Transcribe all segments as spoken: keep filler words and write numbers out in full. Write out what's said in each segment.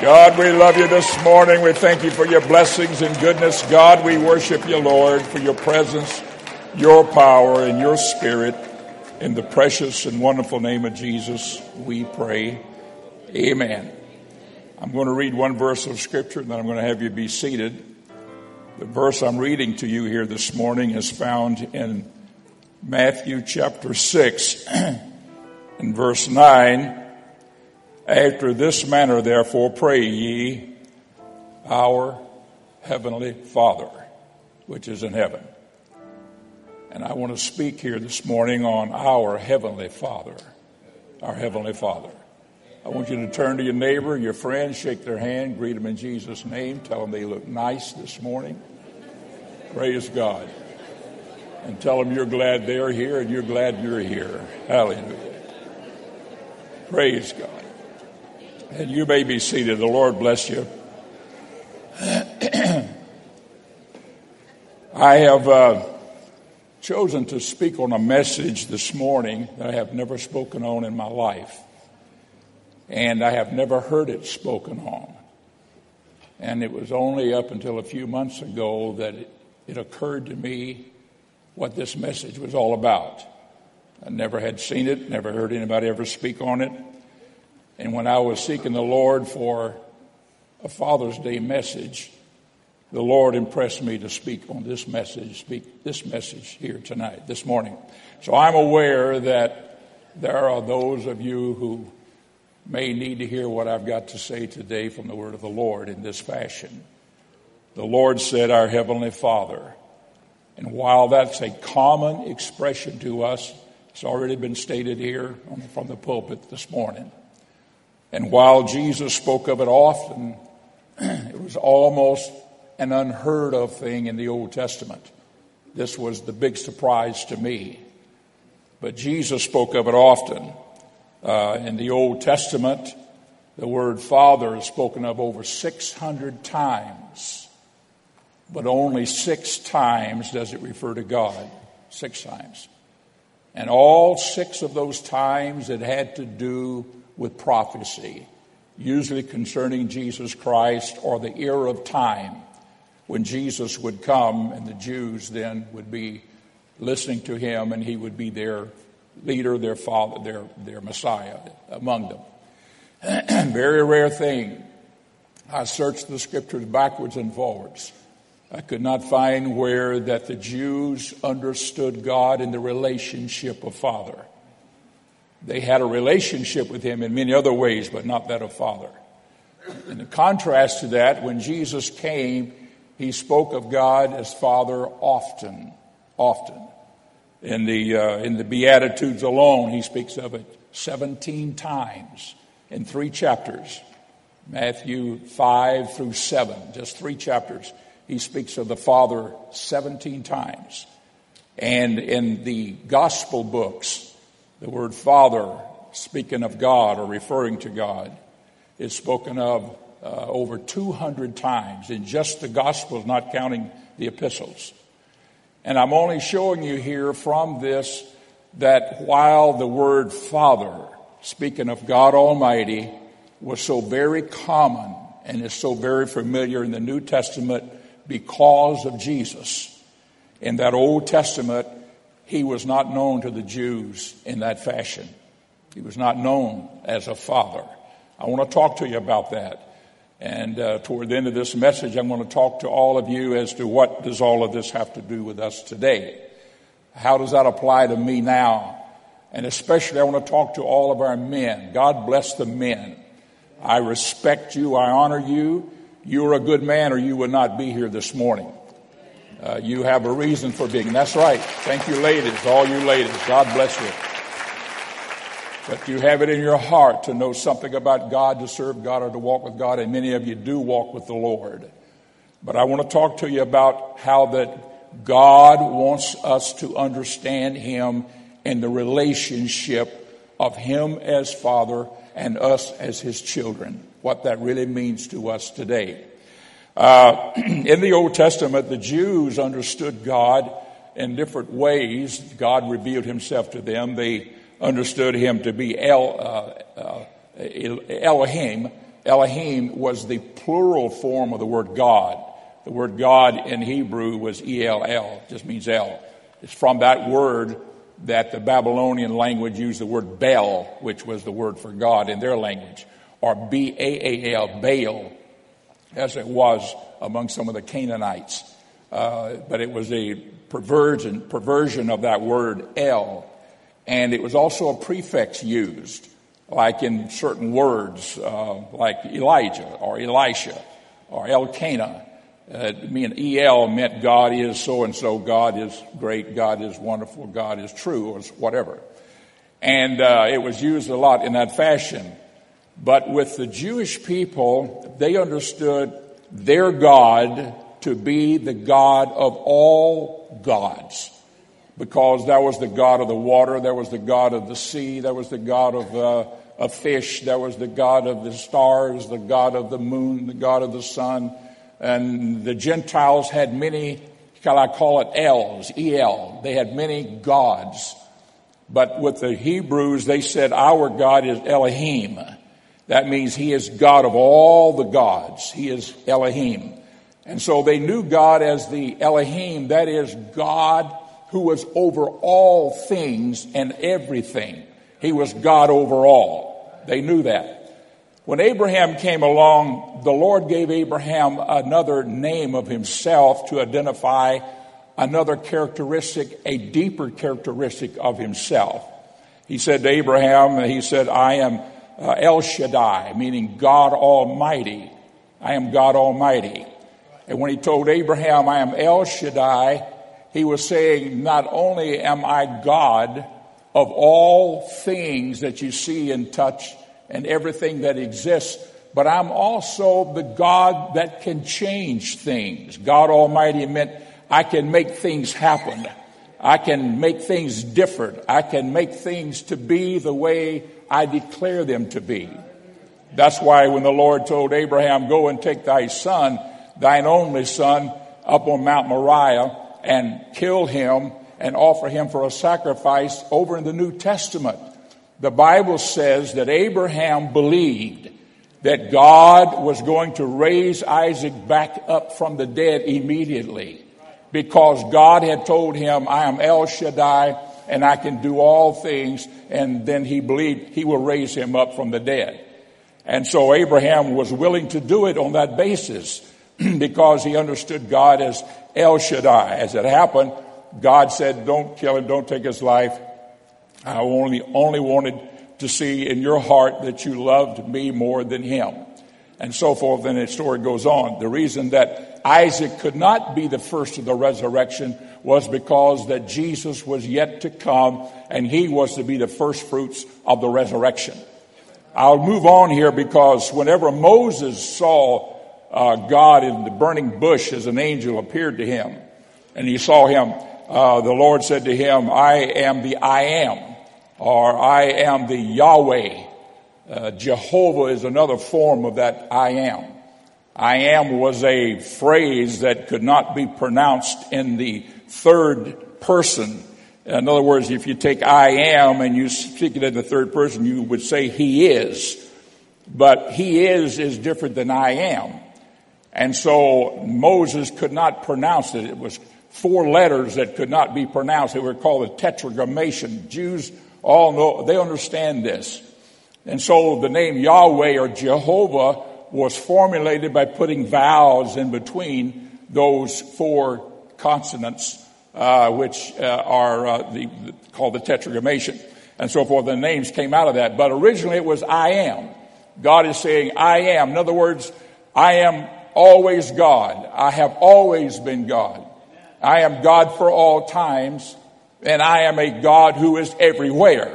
God, we love you this morning. We thank you for your blessings and goodness. God, we worship you, Lord, for your presence, your power, and your spirit. In the precious and wonderful name of Jesus, we pray. Amen. I'm going to read one verse of Scripture, and then I'm going to have you be seated. The verse I'm reading to you here this morning is found in Matthew chapter six and verse nine. After this manner, therefore, pray ye, our heavenly Father, which is in heaven. And I want to speak here this morning on our heavenly Father, our heavenly Father. I want you to turn to your neighbor, your friend, shake their hand, greet them in Jesus' name, tell them they look nice this morning. Praise God. And tell them you're glad they're here and you're glad you're here. Hallelujah. Praise God. And you may be seated. The Lord bless you. I have uh, chosen to speak on a message this morning that I have never spoken on in my life. And I have never heard it spoken on. And it was only up until a few months ago that it, it occurred to me what this message was all about. I never had seen it, never heard anybody ever speak on it. And when I was seeking the Lord for a Father's Day message, the Lord impressed me to speak on this message, speak this message here tonight, this morning. So I'm aware that there are those of you who may need to hear what I've got to say today from the word of the Lord in this fashion. The Lord said, our heavenly Father. And while that's a common expression to us, it's already been stated here from the pulpit this morning. And while Jesus spoke of it often, it was almost an unheard of thing in the Old Testament. This was the big surprise to me. But Jesus spoke of it often. Uh, in the Old Testament, the word Father is spoken of over six hundred times. But only six times does it refer to God. Six times. And all six of those times it had to do with prophecy, usually concerning Jesus Christ or the era of time when Jesus would come and the Jews then would be listening to him and he would be their leader, their father, their, their Messiah among them. Very rare thing. I searched the scriptures backwards and forwards. I could not find where that the Jews understood God in the relationship of Father. They had a relationship with him in many other ways, but not that of Father. In contrast to that, when Jesus came, he spoke of God as Father often, often. In the uh, in the Beatitudes alone, he speaks of it seventeen times in three chapters. Matthew five through seven, just three chapters. He speaks of the Father seventeen times. And in the gospel books, the word Father, speaking of God or referring to God, is spoken of uh, over two hundred times in just the Gospels, not counting the epistles. And I'm only showing you here from this that while the word Father, speaking of God Almighty, was so very common and is so very familiar in the New Testament because of Jesus, in that Old Testament, he was not known to the Jews in that fashion. He was not known as a father. I want to talk to you about that. And uh, toward the end of this message, I'm going to talk to all of you as to what does all of this have to do with us today? How does that apply to me now? And especially I want to talk to all of our men. God bless the men. I respect you. I honor you. You're a good man or you would not be here this morning. Uh, you have a reason for being. That's right. Thank you, ladies, all you ladies. God bless you. But you have it in your heart to know something about God, to serve God, or to walk with God, and many of you do walk with the Lord. But I want to talk to you about how that God wants us to understand him and the relationship of him as Father and us as his children, what that really means to us today. Uh, in the Old Testament, the Jews understood God in different ways. God revealed himself to them. They understood him to be El, uh, uh, Elohim, Elohim was the plural form of the word God. The word God in Hebrew was E L L, just means El. It's from that word that the Babylonian language used the word Bel, which was the word for God in their language, or B A A L, Baal, as it was among some of the Canaanites. Uh, but it was a perversion, perversion of that word El. And it was also a prefix used, like in certain words, uh, like Elijah or Elisha or Elkanah. Uh, I mean, E L meant God is so-and-so, God is great, God is wonderful, God is true, or whatever. And uh, it was used a lot in that fashion. But with the Jewish people, they understood their God to be the God of all gods, because that was the God of the water, that was the God of the sea, that was the God of uh, a fish, that was the God of the stars, the God of the moon, the God of the sun. And the Gentiles had many, I call it L's, E L. They had many gods. But with the Hebrews, they said, our God is Elohim. That means he is God of all the gods. He is Elohim. And so they knew God as the Elohim, that is God who was over all things and everything. He was God over all. They knew that. When Abraham came along, the Lord gave Abraham another name of himself to identify another characteristic, a deeper characteristic of himself. He said to Abraham, he said, I am El Shaddai, meaning God Almighty. I am God Almighty. And when he told Abraham, I am El Shaddai, he was saying, not only am I God of all things that you see and touch and everything that exists, but I'm also the God that can change things. God Almighty meant I can make things happen. I can make things different. I can make things to be the way I declare them to be. That's why when the Lord told Abraham, go and take thy son, thine only son, up on Mount Moriah and kill him and offer him for a sacrifice, over in the New Testament, the Bible says that Abraham believed that God was going to raise Isaac back up from the dead immediately, because God had told him, I am El Shaddai and I can do all things. And then he believed he will raise him up from the dead. And so Abraham was willing to do it on that basis because he understood God as El Shaddai. As it happened, God said, don't kill him, don't take his life. I only only wanted to see in your heart that you loved me more than him, and so forth. And the story goes on. The reason that Isaac could not be the first of the resurrection was because that Jesus was yet to come, and he was to be the first fruits of the resurrection. I'll move on here, because whenever Moses saw uh, God in the burning bush as an angel appeared to him, and he saw him, Uh, the Lord said to him, I am the I am, or I am the Yahweh. Uh, Jehovah is another form of that I am. I am was a phrase that could not be pronounced in the third person. In other words, if you take I am and you speak it in the third person, you would say he is. But he is is different than I am. And so Moses could not pronounce it. It was four letters that could not be pronounced. They were called the tetragrammaton. Jews all know, they understand this. And so the name Yahweh or Jehovah was formulated by putting vowels in between those four consonants, uh, which uh, are uh, the, the, called the tetragrammaton. And so forth, the names came out of that. But originally it was I am. God is saying, I am. In other words, I am always God. I have always been God. I am God for all times, and I am a God who is everywhere.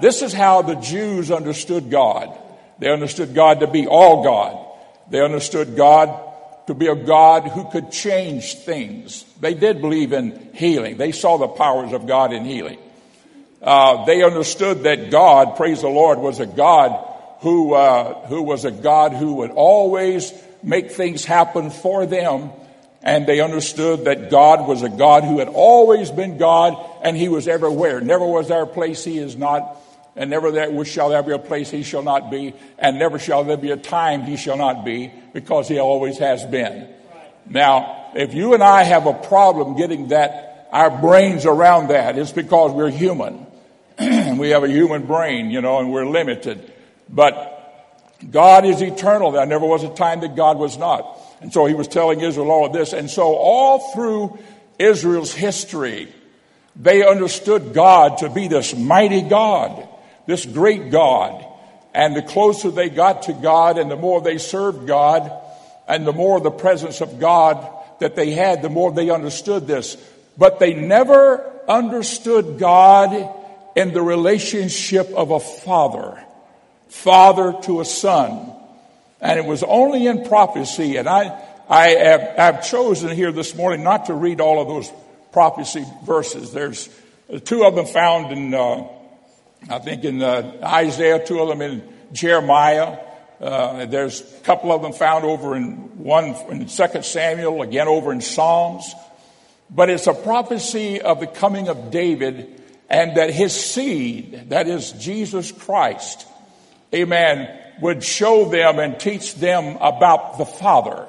This is how the Jews understood God. They understood God to be all God. They understood God to be a God who could change things. They did believe in healing. They saw the powers of God in healing. Uh, they understood that God, praise the Lord, was a God who, uh, who was a God who would always make things happen for them. And they understood that God was a God who had always been God, and he was everywhere. Never was there a place he is not. and never there shall there be a place he shall not be, and never shall there be a time he shall not be, because he always has been. Right. Now, if you and I have a problem getting that, our brains around that, it's because we're human. We have a human brain, you know, and we're limited. But God is eternal. There never was a time that God was not. And so he was telling Israel all of this. And so all through Israel's history, they understood God to be this mighty God, this great God. And the closer they got to God and the more they served God and the more the presence of God that they had, the more they understood this. But they never understood God in the relationship of a father, father to a son. And it was only in prophecy, and I, I have, I've chosen here this morning not to read all of those prophecy verses. There's two of them found in, uh, I think in uh, Isaiah, two of them in Jeremiah. Uh, there's a couple of them found over in one in Second Samuel, again over in Psalms. But it's a prophecy of the coming of David and that his seed, that is Jesus Christ, amen, would show them and teach them about the Father.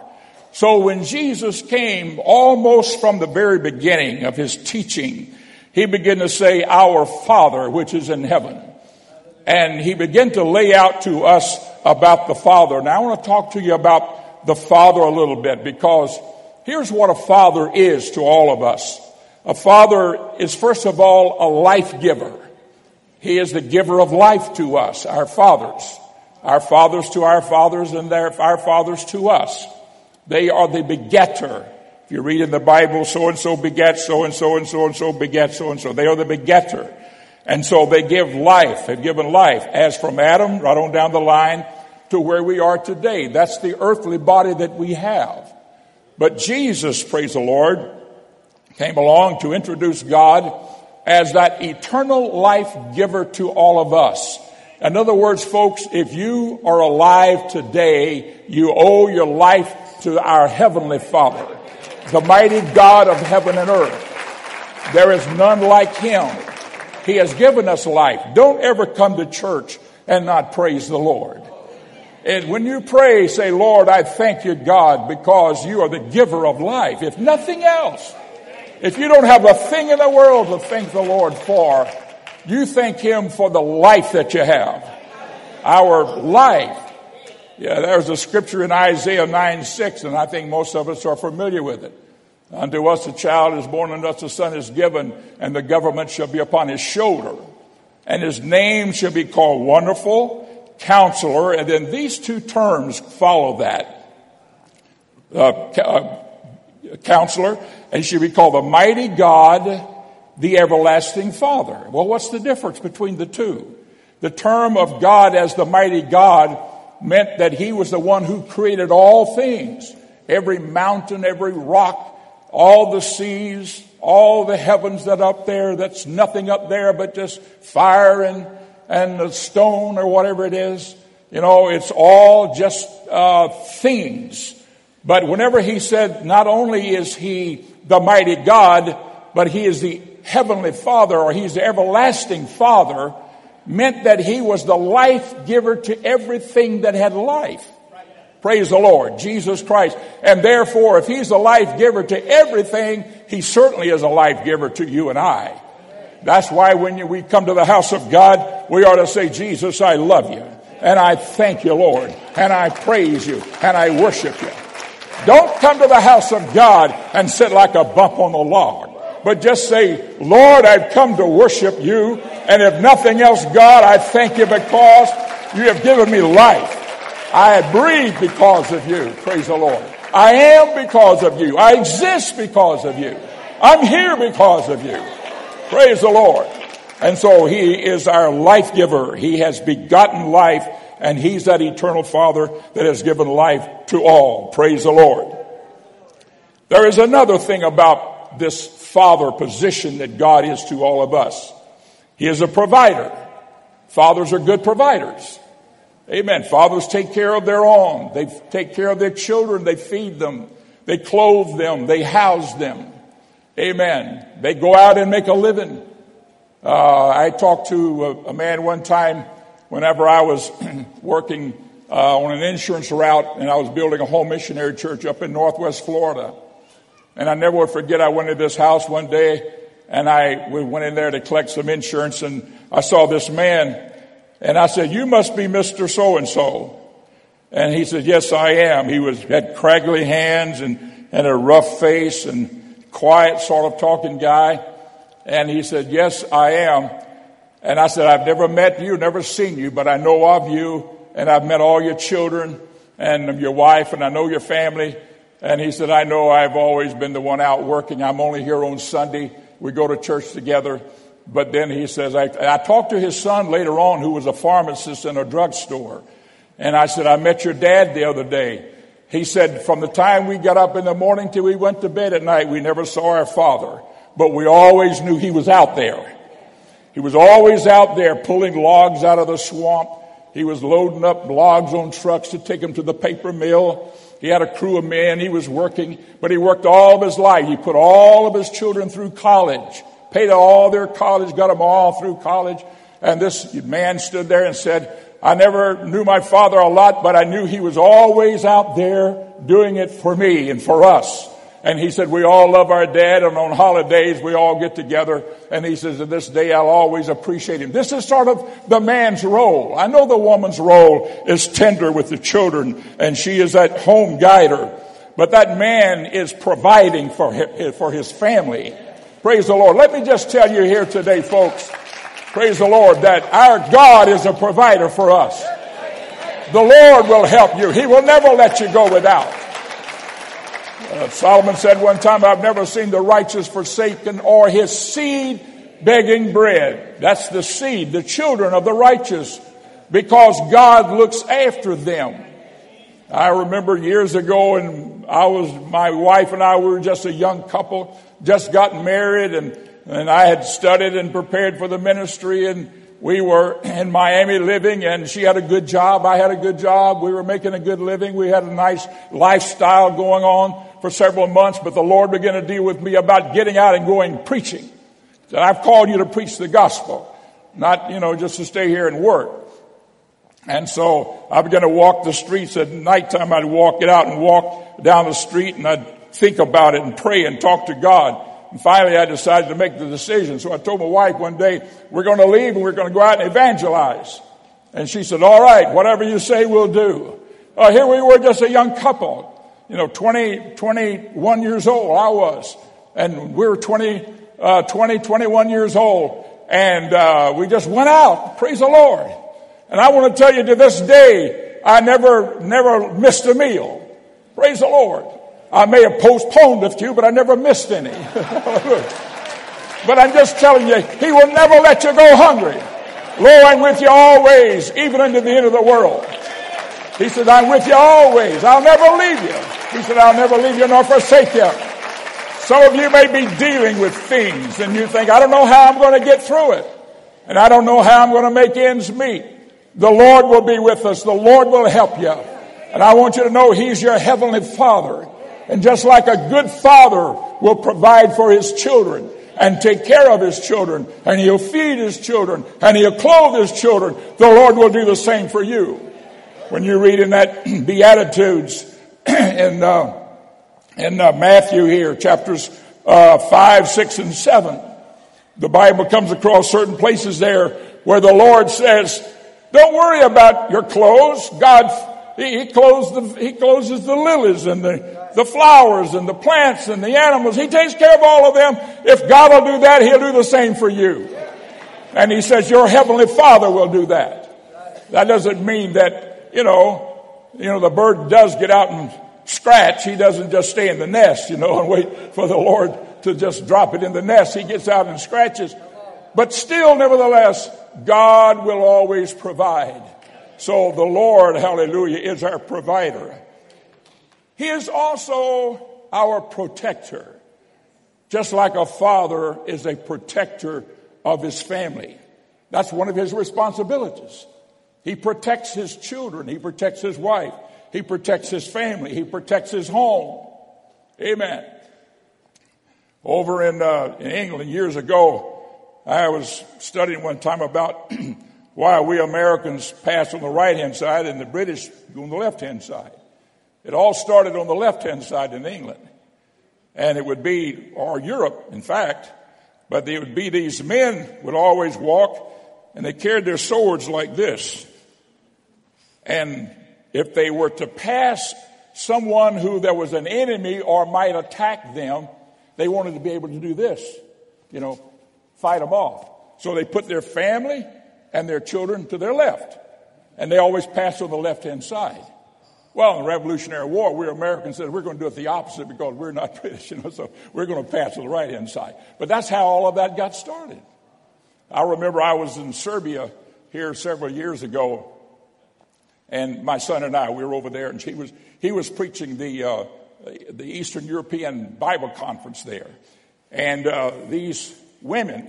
So when Jesus came, almost from the very beginning of his teaching, he began to say, "Our Father, which is in heaven." And he began to lay out to us about the Father. Now I want to talk to you about the Father a little bit, because here's what a father is to all of us. A father is, first of all, a life giver. He is the giver of life to us, our fathers. Our fathers to our fathers and their, our fathers to us. They are the begetter. If you read in the Bible, so-and-so begat so-and-so and so-and-so begat so-and-so. They are the begetter. And so they give life, have given life, as from Adam right on down the line to where we are today. That's the earthly body that we have. But Jesus, praise the Lord, came along to introduce God as that eternal life giver to all of us. In other words, folks, if you are alive today, you owe your life to our Heavenly Father, the mighty God of heaven and earth. There is none like him. He has given us life. Don't ever come to church and not praise the Lord. And when you pray, say, "Lord, I thank you, God, because you are the giver of life." If nothing else, if you don't have a thing in the world to thank the Lord for, you thank him for the life that you have. Our life. Yeah, there's a scripture in Isaiah nine six, and I think most of us are familiar with it. "Unto us a child is born, unto us a son is given, and the government shall be upon his shoulder. And his name shall be called Wonderful, Counselor." And then these two terms follow that. Uh, uh, counselor, and shall be called the mighty God, the everlasting Father. Well, what's the difference between the two? The term of God as the mighty God meant that he was the one who created all things. Every mountain, every rock, all the seas, all the heavens that up there, that's nothing up there but just fire and, and a stone or whatever it is. You know, it's all just uh, things. But whenever he said, not only is he the mighty God, but he is the Heavenly Father, or he's the everlasting Father, meant that he was the life giver to everything that had life. Praise the Lord, Jesus Christ. And therefore, if he's the life giver to everything, he certainly is a life giver to you and I. That's why when you, we come to the house of God, we ought to say, "Jesus, I love you, and I thank you, Lord, and I praise you, and I worship you." Don't come to the house of God and sit like a bump on the log. But just say, "Lord, I've come to worship you. And if nothing else, God, I thank you because you have given me life. I breathe because of you." Praise the Lord. "I am because of you. I exist because of you. I'm here because of you." Praise the Lord. And so he is our life giver. He has begotten life, and he's that eternal Father that has given life to all. Praise the Lord. There is another thing about this Father position that God is to all of us. He is a provider. Fathers are good providers. Amen. Fathers take care of their own. They take care of their children. They feed them. They clothe them. They house them. Amen. They go out and make a living. Uh, I talked to a, a man one time whenever I was working uh, on an insurance route, and I was building a home missionary church up in Northwest Florida. And I never would forget, I went into this house one day, and I we went in there to collect some insurance, and I saw this man, and I said, "You must be Mister So-and-so." And he said, "Yes, I am." He was had craggly hands and, and a rough face and quiet sort of talking guy. And he said, "Yes, I am." And I said, "I've never met you, never seen you, but I know of you, and I've met all your children and your wife, and I know your family." And he said, "I know I've always been the one out working. I'm only here on Sunday. We go to church together." But then he says, I, I talked to his son later on, who was a pharmacist in a drugstore. And I said, "I met your dad the other day." He said, "From the time we got up in the morning till we went to bed at night, we never saw our father, but we always knew he was out there. He was always out there pulling logs out of the swamp. He was loading up logs on trucks to take them to the paper mill. He had a crew of men. He was working, but he worked all of his life. He put all of his children through college, paid all their college, got them all through college." And this man stood there and said, "I never knew my father a lot, but I knew he was always out there doing it for me and for us." And he said, "We all love our dad, and on holidays we all get together." And he says, "To this day, I'll always appreciate him." This is sort of the man's role. I know the woman's role is tender with the children, and she is that home guider. But that man is providing for his, for his family. Praise the Lord. Let me just tell you here today, folks, praise the Lord, that our God is a provider for us. The Lord will help you. He will never let you go without. Uh, Solomon said one time, "I've never seen the righteous forsaken or his seed begging bread." That's the seed, the children of the righteous, because God looks after them. I remember years ago, and I was, my wife and I we were just a young couple, just got married, and, and I had studied and prepared for the ministry, and we were in Miami living, and she had a good job, I had a good job, we were making a good living, we had a nice lifestyle going on for several months, but the Lord began to deal with me about getting out and going preaching. That I've called you to preach the gospel, not, you know, just to stay here and work. And so I began to walk the streets. At nighttime, I'd walk it out and walk down the street, and I'd think about it and pray and talk to God. And finally, I decided to make the decision. So I told my wife one day, "We're going to leave and we're going to go out and evangelize." And she said, "All right, whatever you say, we'll do." Uh, here we were, just a young couple. You know, twenty, twenty-one years old, I was. And we were twenty, uh, twenty, twenty-one years old. And, uh, we just went out. Praise the Lord. And I want to tell you, to this day, I never, never missed a meal. Praise the Lord. I may have postponed a few, but I never missed any. But I'm just telling you, he will never let you go hungry. "Lo, I'm with you always, even unto the end of the world." He said, "I'm with you always. I'll never leave you." He said, "I'll never leave you nor forsake you." Some of you may be dealing with things and you think, "I don't know how I'm going to get through it. And I don't know how I'm going to make ends meet." The Lord will be with us. The Lord will help you. And I want you to know he's your heavenly Father. And just like a good father will provide for his children and take care of his children, and he'll feed his children, and he'll clothe his children, the Lord will do the same for you. When you read in that Beatitudes, In uh, in uh, Matthew here, chapters uh, five, six, and seven, the Bible comes across certain places there where the Lord says, "Don't worry about your clothes. God, He, he clothes the He closes the lilies and the the flowers and the plants and the animals. He takes care of all of them. If God will do that, He'll do the same for you." And He says, "Your heavenly Father will do that." That doesn't mean that you know. You know, the bird does get out and scratch. He doesn't just stay in the nest, you know, and wait for the Lord to just drop it in the nest. He gets out and scratches. But still, nevertheless, God will always provide. So the Lord, hallelujah, is our provider. He is also our protector. Just like a father is a protector of his family. That's one of his responsibilities. He protects his children. He protects his wife. He protects his family. He protects his home. Amen. Over in, uh, in England years ago, I was studying one time about why we Americans pass on the right-hand side and the British go on the left-hand side. It all started on the left-hand side in England. And it would be, or Europe, in fact, but it would be these men would always walk, and they carried their swords like this. And if they were to pass someone who there was an enemy or might attack them, they wanted to be able to do this, you know, fight them off. So they put their family and their children to their left, and they always passed on the left-hand side. Well, in the Revolutionary War, we Americans said we're going to do it the opposite because we're not British, you know, so we're going to pass on the right-hand side. But that's how all of that got started. I remember I was in Serbia here several years ago, and my son and I, we were over there, and she was, he was preaching the uh, the Eastern European Bible Conference there. And uh, these women,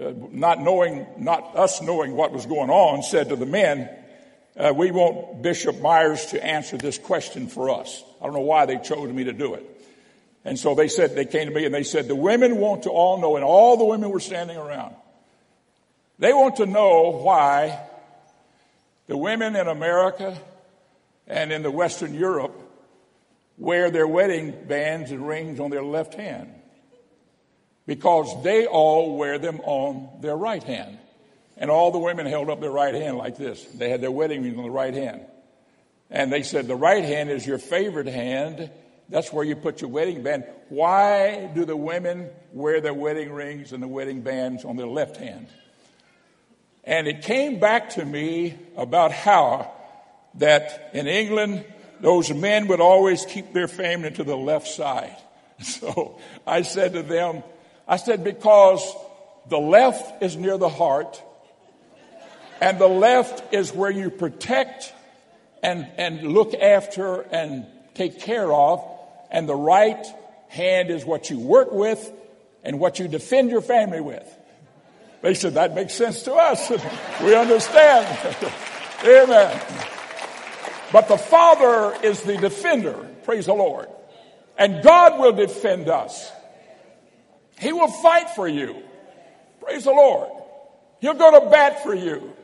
uh, not knowing, not us knowing what was going on, said to the men, uh, we want Bishop Myers to answer this question for us. I don't know why they chose me to do it. And so they said, they came to me and they said, the women want to all know, and all the women were standing around. They want to know why the women in America and in the Western Europe wear their wedding bands and rings on their left hand, because they all wear them on their right hand. And all the women held up their right hand like this. They had their wedding ring on the right hand. And they said, the right hand is your favorite hand. That's where you put your wedding band. Why do the women wear their wedding rings and the wedding bands on their left hand? And it came back to me about how that in England, those men would always keep their family to the left side. So I said to them, I said, because the left is near the heart, and the left is where you protect and, and look after and take care of, and the right hand is what you work with and what you defend your family with. They said, that makes sense to us. We understand. Amen. But the Father is the defender. Praise the Lord. And God will defend us. He will fight for you. Praise the Lord. He'll go to bat for you.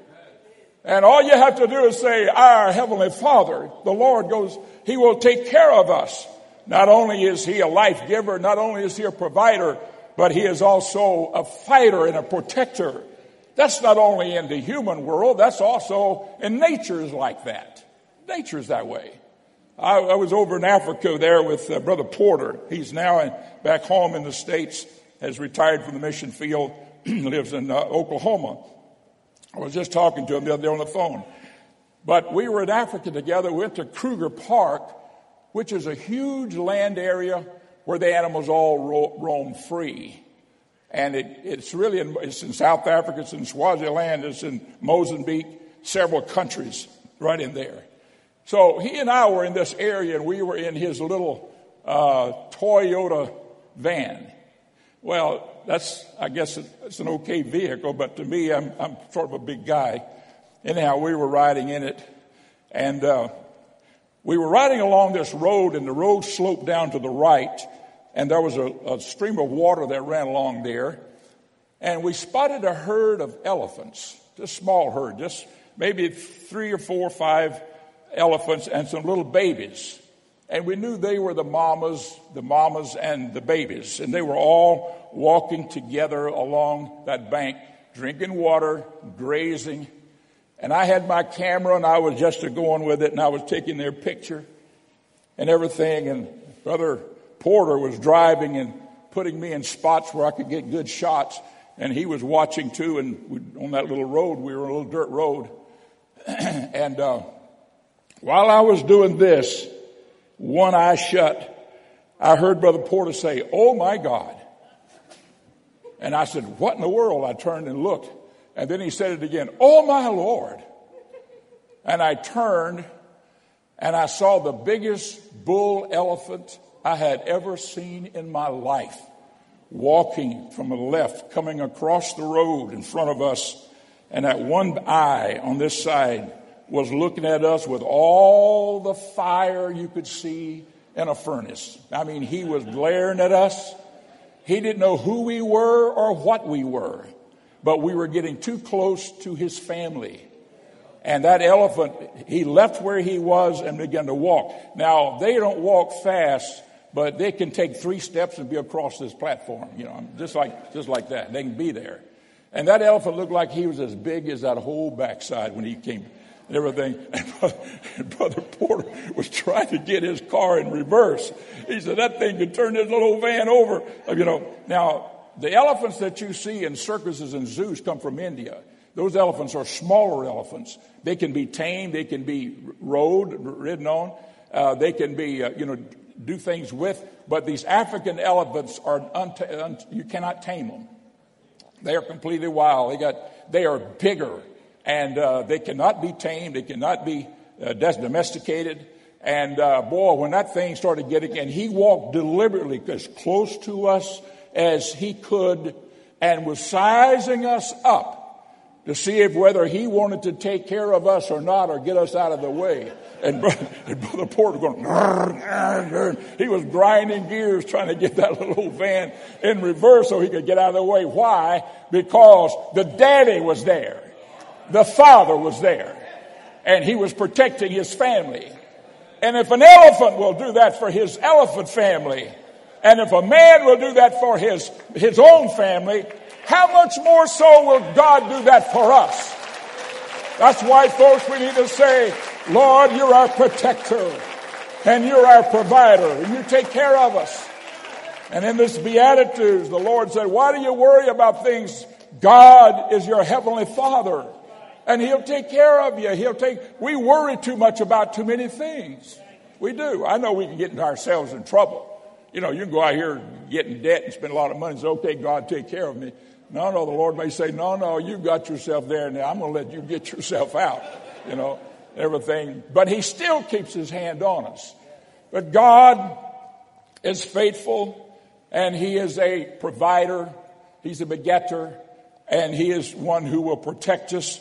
And all you have to do is say, our Heavenly Father, the Lord goes, He will take care of us. Not only is He a life giver, not only is He a provider, but He is also a fighter and a protector. That's not only in the human world, that's also in nature is like that. Nature's that way. I, I was over in Africa there with uh, Brother Porter. He's now in, back home in the States, has retired from the mission field, lives in uh, Oklahoma. I was just talking to him the other day on the phone. But we were in Africa together. We went to Kruger Park, which is a huge land area where the animals all ro- roam free. And it, it's really in, it's in South Africa, it's in Swaziland, it's in Mozambique, several countries right in there. So he and I were in this area, and we were in his little uh, Toyota van. Well, that's, I guess it's an okay vehicle, but to me, I'm, I'm sort of a big guy. Anyhow, we were riding in it, and uh, we were riding along this road, and the road sloped down to the right. And there was a, a stream of water that ran along there. And we spotted a herd of elephants, just small herd, just maybe three or four or five elephants and some little babies. And we knew they were the mamas, the mamas and the babies. And they were all walking together along that bank, drinking water, grazing. And I had my camera, and I was just going with it, and I was taking their picture and everything. And Brother Porter was driving and putting me in spots where I could get good shots, and he was watching too. And we, on that little road, we were on a little dirt road. and uh, while I was doing this, one eye shut, I heard Brother Porter say, "Oh my God!" And I said, "What in the world?" I turned and looked, and then he said it again, "Oh my Lord!" And I turned, and I saw the biggest bull elephant I had ever seen in my life, walking from the left, coming across the road in front of us, and that one eye on this side was looking at us with all the fire you could see in a furnace. I mean, he was glaring at us. He didn't know who we were or what we were, but we were getting too close to his family. And that elephant, he left where he was and began to walk. Now, they don't walk fast, but they can take three steps and be across this platform, you know, just like just like that. They can be there. And that elephant looked like he was as big as that whole backside when he came and everything. And Brother Porter was trying to get his car in reverse. He said, that thing could turn this little van over, you know. Now, the elephants that you see in circuses and zoos come from India. Those elephants are smaller elephants. They can be tamed. They can be rode, ridden on. Uh, they can be, uh, you know, do things with. But these African elephants are unta- un- you cannot tame them. They are completely wild. They got they are bigger, and uh, they cannot be tamed. They cannot be uh, domesticated. And uh, boy, when that thing started getting, and he walked deliberately as close to us as he could, and was sizing us up to see if whether he wanted to take care of us or not, or get us out of the way. And Brother, and Brother Porter going, rrr, rrr, rrr. He was grinding gears trying to get that little old van in reverse so he could get out of the way. Why? Because the daddy was there. The father was there. And he was protecting his family. And if an elephant will do that for his elephant family, and if a man will do that for his, his own family, how much more so will God do that for us? That's why, folks, we need to say, Lord, you're our protector, and you're our provider, and you take care of us. And in this Beatitudes, the Lord said, why do you worry about things? God is your heavenly Father, and he'll take care of you. He'll take. We worry too much about too many things. We do. I know we can get ourselves in trouble. You know, you can go out here and get in debt and spend a lot of money and say, okay, God, take care of me. No, no, the Lord may say, no, no, you got yourself there now. I'm going to let you get yourself out, you know, everything. But he still keeps his hand on us. But God is faithful, and he is a provider. He's a begetter, and he is one who will protect us.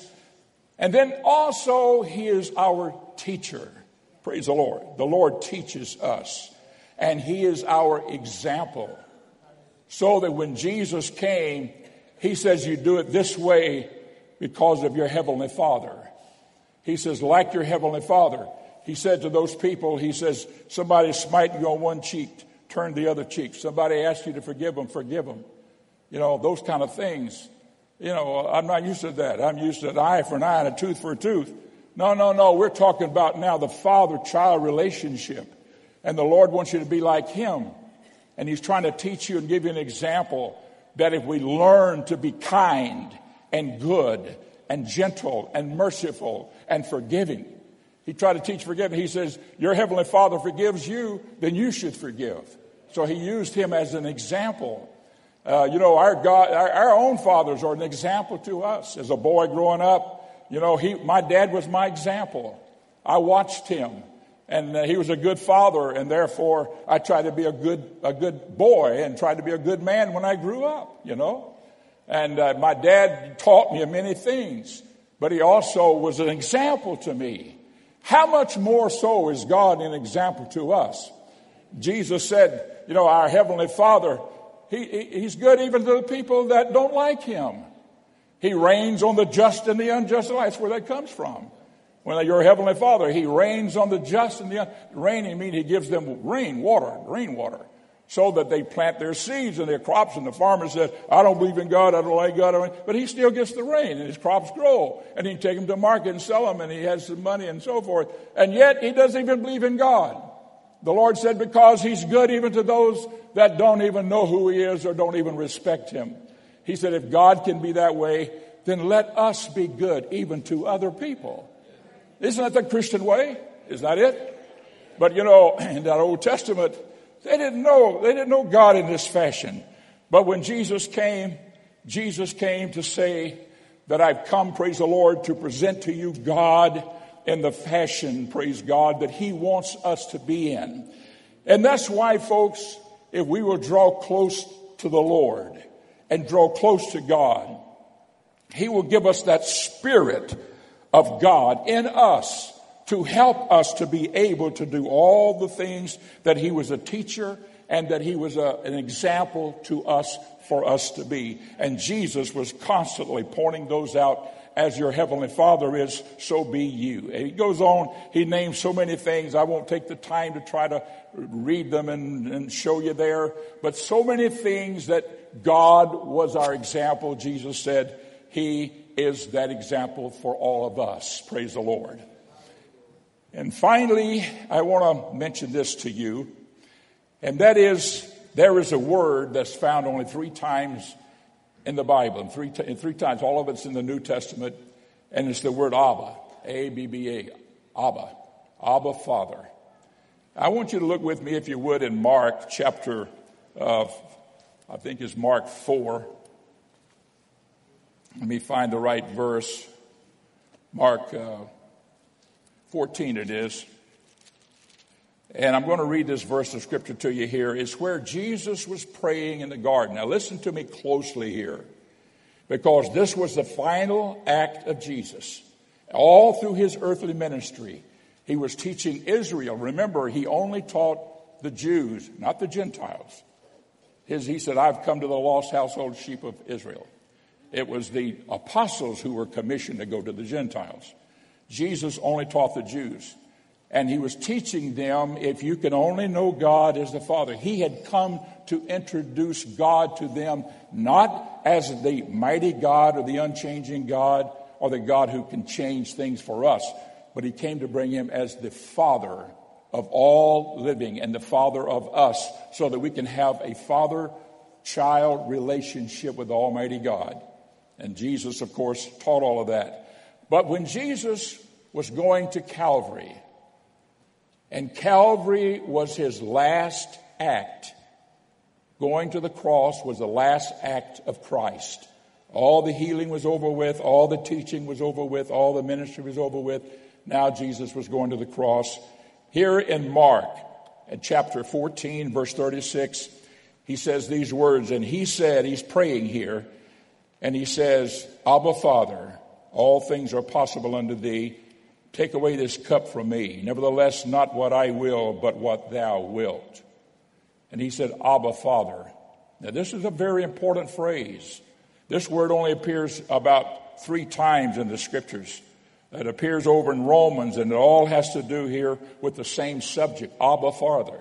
And then also he is our teacher. Praise the Lord. The Lord teaches us, and he is our example. So that when Jesus came, he says, you do it this way because of your heavenly Father. He says, like your heavenly Father. He said to those people, he says, somebody smite you on one cheek, turn the other cheek. Somebody asks you to forgive them, forgive them. You know, those kind of things. You know, I'm not used to that. I'm used to an eye for an eye and a tooth for a tooth. No, no, no. We're talking about now the father-child relationship. And the Lord wants you to be like him. And he's trying to teach you and give you an example that if we learn to be kind and good and gentle and merciful and forgiving. He tried to teach forgiving. He says, your heavenly Father forgives you, then you should forgive. So he used him as an example. Uh, you know, our God, our, our own fathers are an example to us. As a boy growing up, you know, he, my dad was my example. I watched him. And he was a good father, and therefore I tried to be a good a good boy and tried to be a good man when I grew up, you know. And uh, my dad taught me many things, but he also was an example to me. How much more so is God an example to us? Jesus said, you know, our heavenly Father, he, he he's good even to the people that don't like him. He reigns on the just and the unjust. That's where that comes from. When your heavenly Father, he rains on the just and the un- raining mean he gives them rain, water, rainwater, so that they plant their seeds and their crops. And the farmer says, I don't believe in God, I don't like God. I don't. But he still gets the rain, and his crops grow. And he can take them to market and sell them, and he has some money and so forth. And yet he doesn't even believe in God. The Lord said, because he's good even to those that don't even know who he is or don't even respect him. He said, if God can be that way, then let us be good even to other people. Isn't that the Christian way? Isn't that it? But, you know, in that Old Testament, they didn't know, they didn't know God in this fashion. But when Jesus came, Jesus came to say that I've come, praise the Lord, to present to you God in the fashion, praise God, that he wants us to be in. And that's why, folks, if we will draw close to the Lord and draw close to God, he will give us that spirit of God in us to help us to be able to do all the things that he was a teacher and that he was a, an example to us for us to be. And Jesus was constantly pointing those out. As your heavenly Father is, so be you. And he goes on, he names so many things. I won't take the time to try to read them and, and show you there. But so many things that God was our example. Jesus said, he is that example for all of us. Praise the Lord. And finally, I want to mention this to you. And that is, there is a word that's found only three times in the Bible, and three, t- three times, all of it's in the New Testament, and it's the word Abba, A B B A, Abba, Abba, Father. I want you to look with me, if you would, in Mark chapter, uh, I think it's Mark four. Let me find the right verse. Mark uh, fourteen it is. And I'm going to read this verse of scripture to you here. It's where Jesus was praying in the garden. Now listen to me closely here, because this was the final act of Jesus. All through his earthly ministry, he was teaching Israel. Remember, he only taught the Jews, not the Gentiles. His, he said, I've come to the lost household sheep of Israel. It was the apostles who were commissioned to go to the Gentiles. Jesus only taught the Jews. And he was teaching them, if you can only know God as the Father. He had come to introduce God to them, not as the mighty God or the unchanging God or the God who can change things for us, but he came to bring him as the Father of all living and the Father of us, so that we can have a father-child relationship with Almighty God. And Jesus, of course, taught all of that. But when Jesus was going to Calvary, and Calvary was his last act. Going to the cross was the last act of Christ. All the healing was over with. All the teaching was over with. All the ministry was over with. Now Jesus was going to the cross. Here in Mark, in chapter fourteen, verse thirty-six, he says these words. And he said, he's praying here, and he says, Abba, Father, all things are possible unto thee. Take away this cup from me. Nevertheless, not what I will, but what thou wilt. And he said, Abba, Father. Now, this is a very important phrase. This word only appears about three times in the scriptures. It appears over in Romans, and it all has to do here with the same subject, Abba, Father.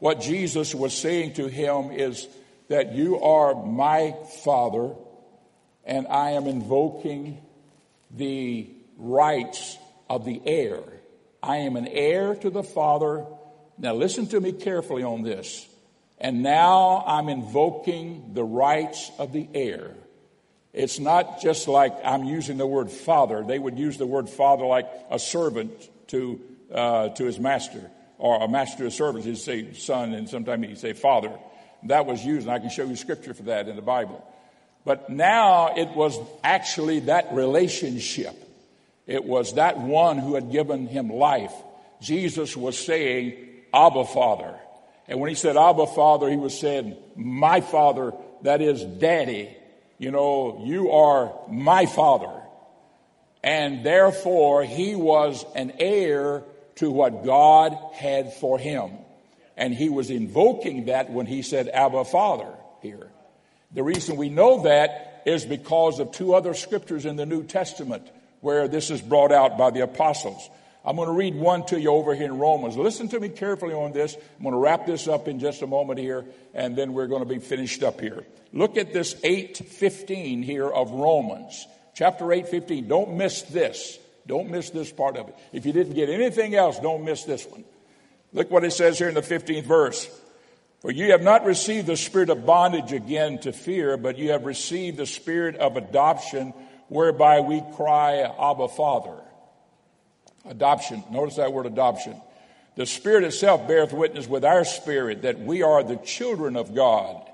What Jesus was saying to him is that you are my Father, and I am invoking the rights of the heir. I am an heir to the Father. Now listen to me carefully on this. And now I'm invoking the rights of the heir. It's not just like I'm using the word Father. They would use the word Father like a servant to uh, to his master, or a master to his servant. He'd say son, and sometimes he'd say father. That was used, and I can show you scripture for that in the Bible. But now it was actually that relationship. It was that one who had given him life. Jesus was saying, Abba, Father. And when he said, Abba, Father, he was saying, my Father, that is Daddy. You know, you are my Father. And therefore, he was an heir to what God had for him. And he was invoking that when he said, Abba, Father, here. The reason we know that is because of two other scriptures in the New Testament where this is brought out by the apostles. I'm going to read one to you over here in Romans. Listen to me carefully on this. I'm going to wrap this up in just a moment here, and then we're going to be finished up here. Look at this eight fifteen here of Romans. Chapter eight fifteen. Don't miss this. Don't miss this part of it. If you didn't get anything else, don't miss this one. Look what it says here in the fifteenth verse. For you have not received the spirit of bondage again to fear, but you have received the spirit of adoption, whereby we cry, Abba, Father. Adoption. Notice that word adoption. The Spirit itself beareth witness with our spirit that we are the children of God.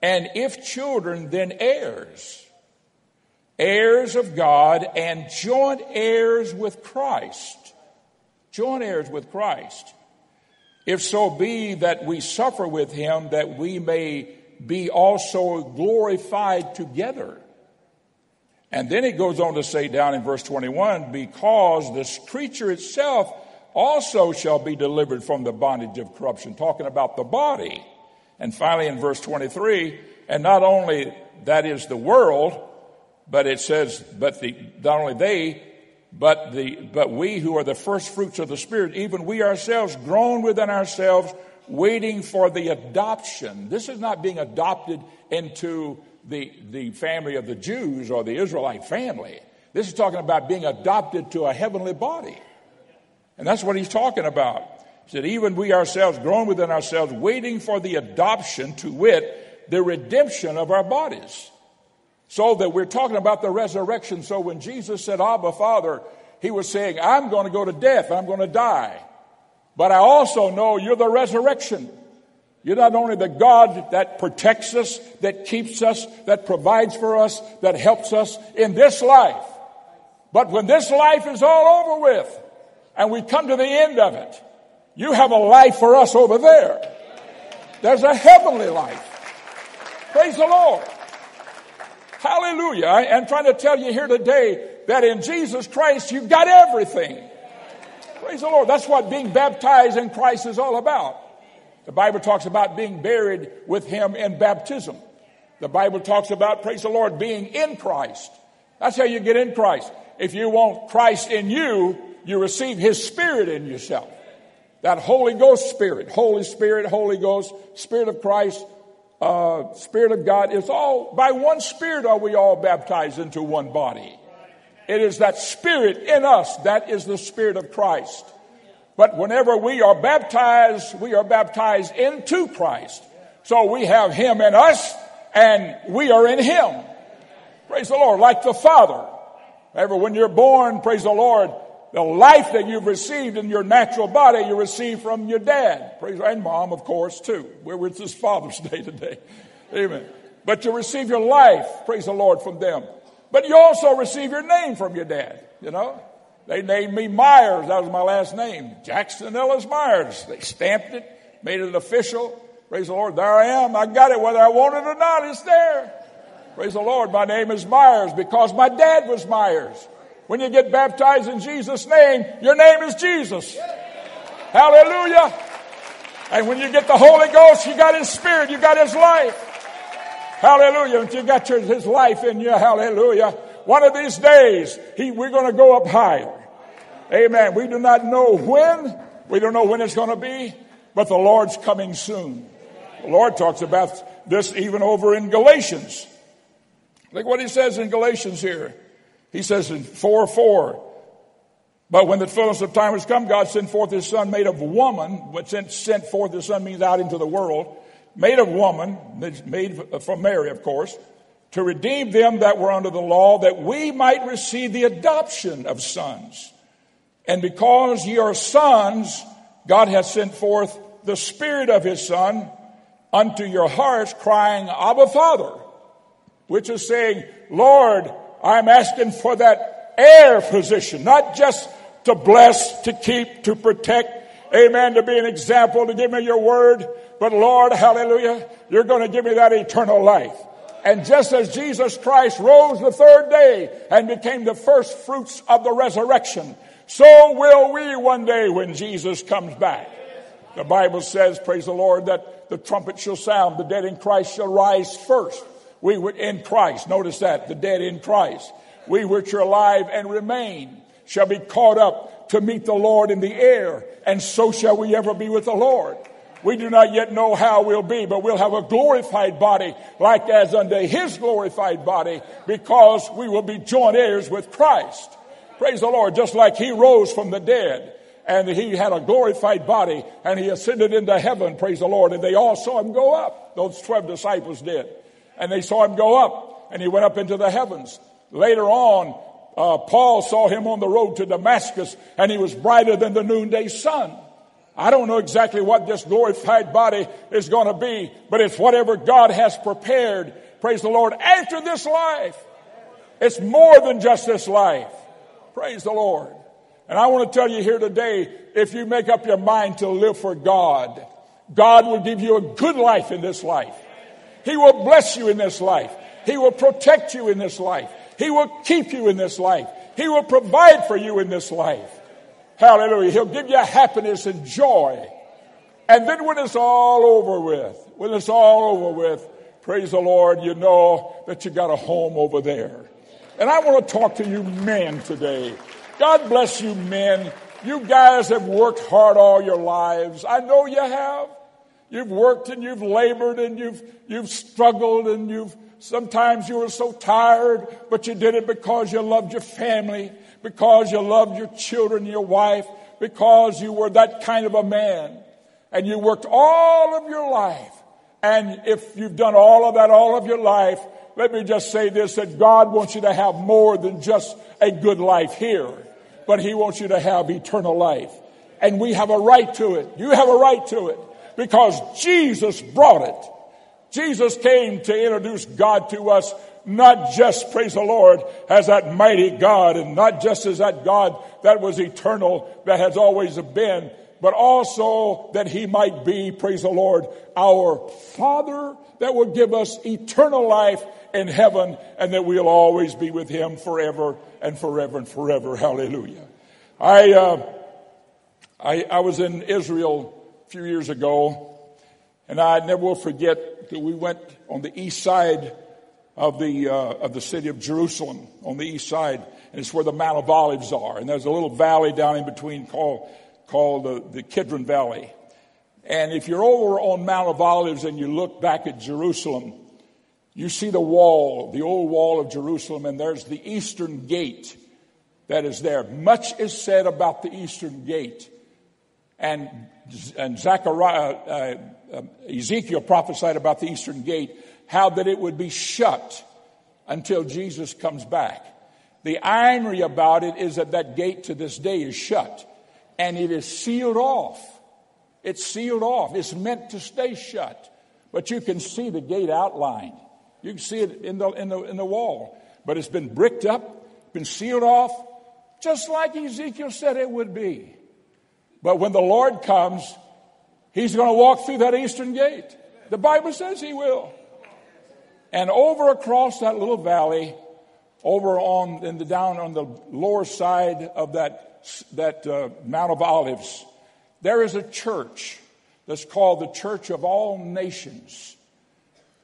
And if children, then heirs. Heirs of God and joint heirs with Christ. Joint heirs with Christ. If so be that we suffer with him, that we may be also glorified together. And then it goes on to say down in verse twenty-one, because this creature itself also shall be delivered from the bondage of corruption. Talking about the body. And finally in verse twenty-three, and not only that is the world, but it says, but the, not only they, but the, but we who are the first fruits of the Spirit, even we ourselves groan within ourselves, waiting for the adoption. This is not being adopted into the, the family of the Jews or the Israelite family. This is talking about being adopted to a heavenly body. And that's what he's talking about. He said, even we ourselves groan within ourselves, waiting for the adoption, to wit, the redemption of our bodies. So that we're talking about the resurrection. So when Jesus said, Abba, Father, he was saying, I'm going to go to death. I'm going to die. But I also know you're the resurrection. You're not only the God that protects us, that keeps us, that provides for us, that helps us in this life. But when this life is all over with and we come to the end of it, you have a life for us over there. There's a heavenly life. Praise the Lord. Hallelujah. I'm trying to tell you here today that in Jesus Christ, you've got everything. Praise the Lord. That's what being baptized in Christ is all about. The Bible talks about being buried with him in baptism. The Bible talks about, praise the Lord, being in Christ. That's how you get in Christ. If you want Christ in you, you receive his Spirit in yourself. That Holy Ghost Spirit, Holy Spirit, Holy Ghost, Spirit of Christ, uh, Spirit of God. It's all by one Spirit are we all baptized into one body. It is that Spirit in us that is the Spirit of Christ. But whenever we are baptized, we are baptized into Christ. So we have him in us and we are in him. Praise the Lord, like the Father. Ever when you're born, praise the Lord, the life that you've received in your natural body, you receive from your dad. Praise and mom, of course, too. We're it's his Father's Day today. Amen. But you receive your life, praise the Lord, from them. But you also receive your name from your dad, you know. They named me Myers. That was my last name. Jackson Ellis Myers. They stamped it, made it official. Praise the Lord. There I am. I got it whether I want it or not. It's there. Praise the Lord. My name is Myers because my dad was Myers. When you get baptized in Jesus' name, your name is Jesus. Hallelujah. And when you get the Holy Ghost, you got his Spirit. You got his life. Hallelujah. If you got your, his life in you, hallelujah. One of these days, he, we're going to go up higher. Amen. We do not know when. We don't know when it's going to be. But the Lord's coming soon. The Lord talks about this even over in Galatians. Look what he says in Galatians here. He says in four four, but when the fullness of time has come, God sent forth his Son made of woman. What sent, sent forth his Son means out into the world. Made of woman, made from Mary, of course, to redeem them that were under the law, that we might receive the adoption of sons. And because ye are sons, God hath sent forth the Spirit of his Son unto your hearts, crying, Abba, Father, which is saying, Lord, I'm asking for that heir position, not just to bless, to keep, to protect, amen, to be an example, to give me your word, but Lord, hallelujah, you're going to give me that eternal life. And just as Jesus Christ rose the third day and became the first fruits of the resurrection, so will we one day when Jesus comes back. The Bible says, praise the Lord, that the trumpet shall sound, the dead in Christ shall rise first. We were in Christ. Notice that, the dead in Christ. We which are alive and remain shall be caught up to meet the Lord in the air. And so shall we ever be with the Lord. We do not yet know how we'll be, but we'll have a glorified body like as unto his glorified body, because we will be joint heirs with Christ. Praise the Lord. Just like he rose from the dead and he had a glorified body and he ascended into heaven. Praise the Lord. And they all saw him go up. Those twelve disciples did. And they saw him go up, and he went up into the heavens. Later on, uh, Paul saw him on the road to Damascus, and he was brighter than the noonday sun. I don't know exactly what this glorified body is going to be, but it's whatever God has prepared, praise the Lord, after this life. It's more than just this life. Praise the Lord. And I want to tell you here today, if you make up your mind to live for God, God will give you a good life in this life. He will bless you in this life. He will protect you in this life. He will keep you in this life. He will provide for you in this life. Hallelujah. He'll give you happiness and joy. And then when it's all over with, when it's all over with, praise the Lord, you know that you got a home over there. And I want to talk to you men today. God bless you men. You guys have worked hard all your lives. I know you have. You've worked and you've labored and you've you've struggled and you've sometimes you were so tired, but you did it because you loved your family, because you loved your children, your wife, because you were that kind of a man. And you worked all of your life. And if you've done all of that all of your life, let me just say this, that God wants you to have more than just a good life here, but he wants you to have eternal life. And we have a right to it. You have a right to it because Jesus brought it. Jesus came to introduce God to us, not just, praise the Lord, as that mighty God and not just as that God that was eternal, that has always been, but also that he might be, praise the Lord, our Father that will give us eternal life in heaven and that we'll always be with him forever and forever and forever. Hallelujah. I, uh, I, I was in Israel a few years ago, and I never will forget that we went on the east side of the, uh, of the city of Jerusalem, on the east side, and it's where the Mount of Olives are. And there's a little valley down in between called called uh, the Kidron Valley. And if you're over on Mount of Olives and you look back at Jerusalem, you see the wall, the old wall of Jerusalem, and there's the eastern gate that is there. Much is said about the eastern gate. And, and Zechariah, uh, uh, Ezekiel prophesied about the eastern gate, how that it would be shut until Jesus comes back. The irony about it is that that gate to this day is shut. And it is sealed off. It's sealed off. It's meant to stay shut. But you can see the gate outlined. You can see it in the, in the, in the wall. But it's been bricked up, been sealed off, just like Ezekiel said it would be. But when the Lord comes, he's going to walk through that eastern gate. The Bible says he will. And over across that little valley, over on in the down on the lower side of that that uh, Mount of Olives, there is a church that's called the Church of All Nations.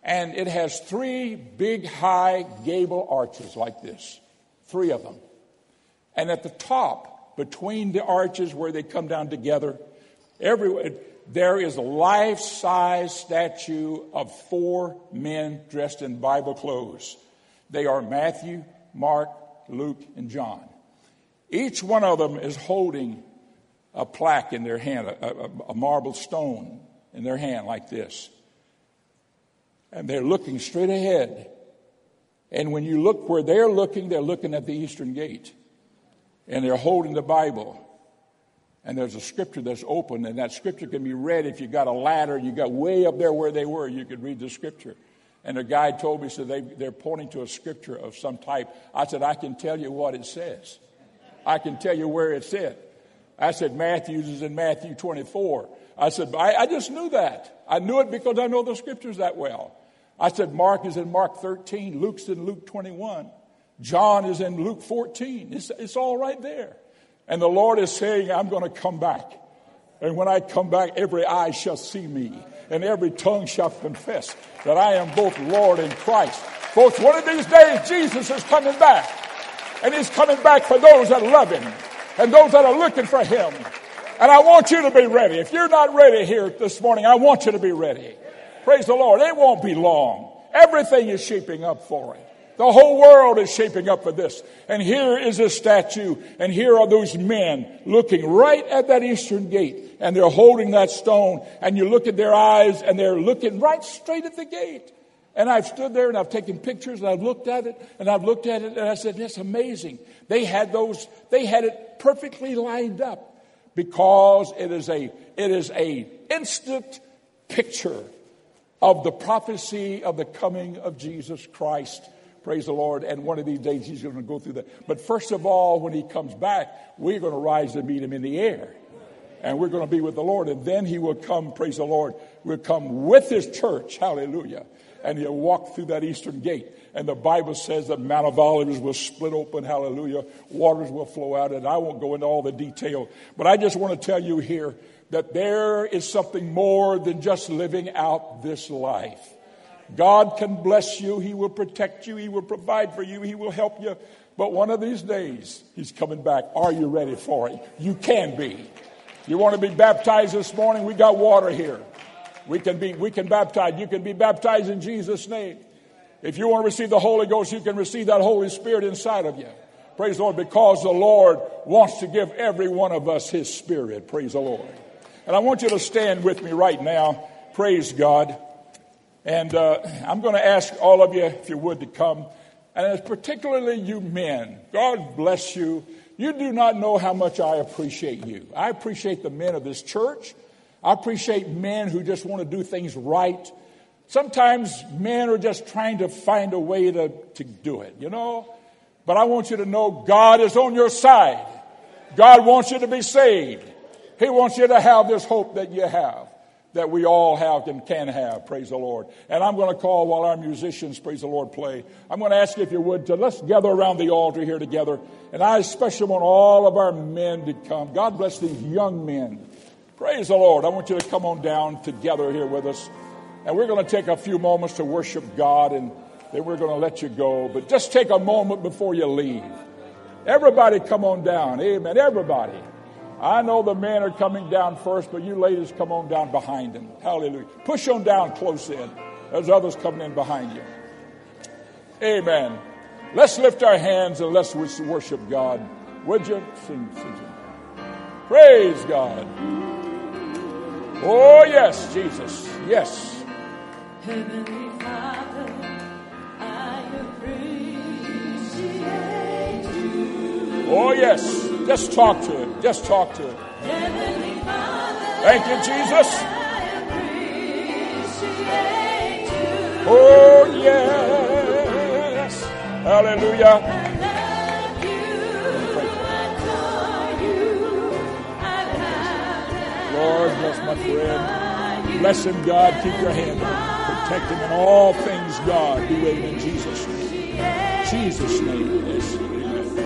And it has three big high gable arches like this, three of them. And at the top, between the arches where they come down together, everywhere, there is a life-size statue of four men dressed in Bible clothes. They are Matthew, Mark, Luke, and John. Each one of them is holding a plaque in their hand, a, a, a marble stone in their hand like this. And they're looking straight ahead. And when you look where they're looking, they're looking at the eastern gate. And they're holding the Bible. And there's a scripture that's open. And that scripture can be read if you got a ladder. You got way up there where they were, you could read the scripture. And a guy told me, so they, they're pointing to a scripture of some type. I said, I can tell you what it says. I can tell you where it's at. I said, Matthew's is in Matthew twenty-four. I said, I, I just knew that. I knew it because I know the scriptures that well. I said, Mark is in Mark thirteen. Luke's in Luke twenty-one. John is in Luke fourteen. It's, it's all right there. And the Lord is saying, I'm going to come back. And when I come back, every eye shall see me. And every tongue shall confess that I am both Lord and Christ. Folks, one of these days, Jesus is coming back. And he's coming back for those that love him and those that are looking for him. And I want you to be ready. If you're not ready here this morning, I want you to be ready. Praise the Lord. It won't be long. Everything is shaping up for it. The whole world is shaping up for this. And here is a statue. And here are those men looking right at that eastern gate. And they're holding that stone. And you look at their eyes and they're looking right straight at the gate. And I've stood there and I've taken pictures and I've looked at it and I've looked at it and I said, that's amazing. They had those, they had it perfectly lined up because it is a, it is a instant picture of the prophecy of the coming of Jesus Christ. Praise the Lord. And one of these days he's going to go through that. But first of all, when he comes back, we're going to rise and meet him in the air. And we're going to be with the Lord. And then he will come, praise the Lord, will come with his church. Hallelujah. And he'll walk through that eastern gate. And the Bible says that Mount of Olives will split open. Hallelujah. Waters will flow out. And I won't go into all the detail. But I just want to tell you here that there is something more than just living out this life. God can bless you. He will protect you. He will provide for you. He will help you. But one of these days, he's coming back. Are you ready for it? You can be. You want to be baptized this morning? We got water here. We can be, we can baptize. You can be baptized in Jesus' name. If you want to receive the Holy Ghost, you can receive that Holy Spirit inside of you. Praise the Lord, because the Lord wants to give every one of us his Spirit. Praise the Lord. And I want you to stand with me right now. Praise God. And uh, I'm going to ask all of you, if you would, to come. And particularly you men, God bless you. You do not know how much I appreciate you. I appreciate the men of this church. I appreciate men who just want to do things right. Sometimes men are just trying to find a way to, to do it, you know. But I want you to know God is on your side. God wants you to be saved. He wants you to have this hope that you have, that we all have and can have, praise the Lord. And I'm going to call while our musicians, praise the Lord, play. I'm going to ask you, if you would, to let's gather around the altar here together. And I especially want all of our men to come. God bless these young men. Praise the Lord. I want you to come on down together here with us. And we're going to take a few moments to worship God, and then we're going to let you go. But just take a moment before you leave. Everybody come on down. Amen. Everybody. I know the men are coming down first, but you ladies come on down behind them. Hallelujah. Push on down close in. There's others coming in behind you. Amen. Let's lift our hands and let's worship God. Would you? Sing, sing, sing. Praise God. Oh, yes, Jesus. Yes. Heavenly Father, I appreciate you. Oh, yes. Just talk to him. Just talk to him. Heavenly Father, thank you, Jesus. I appreciate you. Oh, yes. Hallelujah. I love you. I adore you. I bow down. Lord, bless my friend. Bless him, God. Keep your hand on him. Protect him in all things, God. Do it in Jesus' name. Jesus' name. Yes.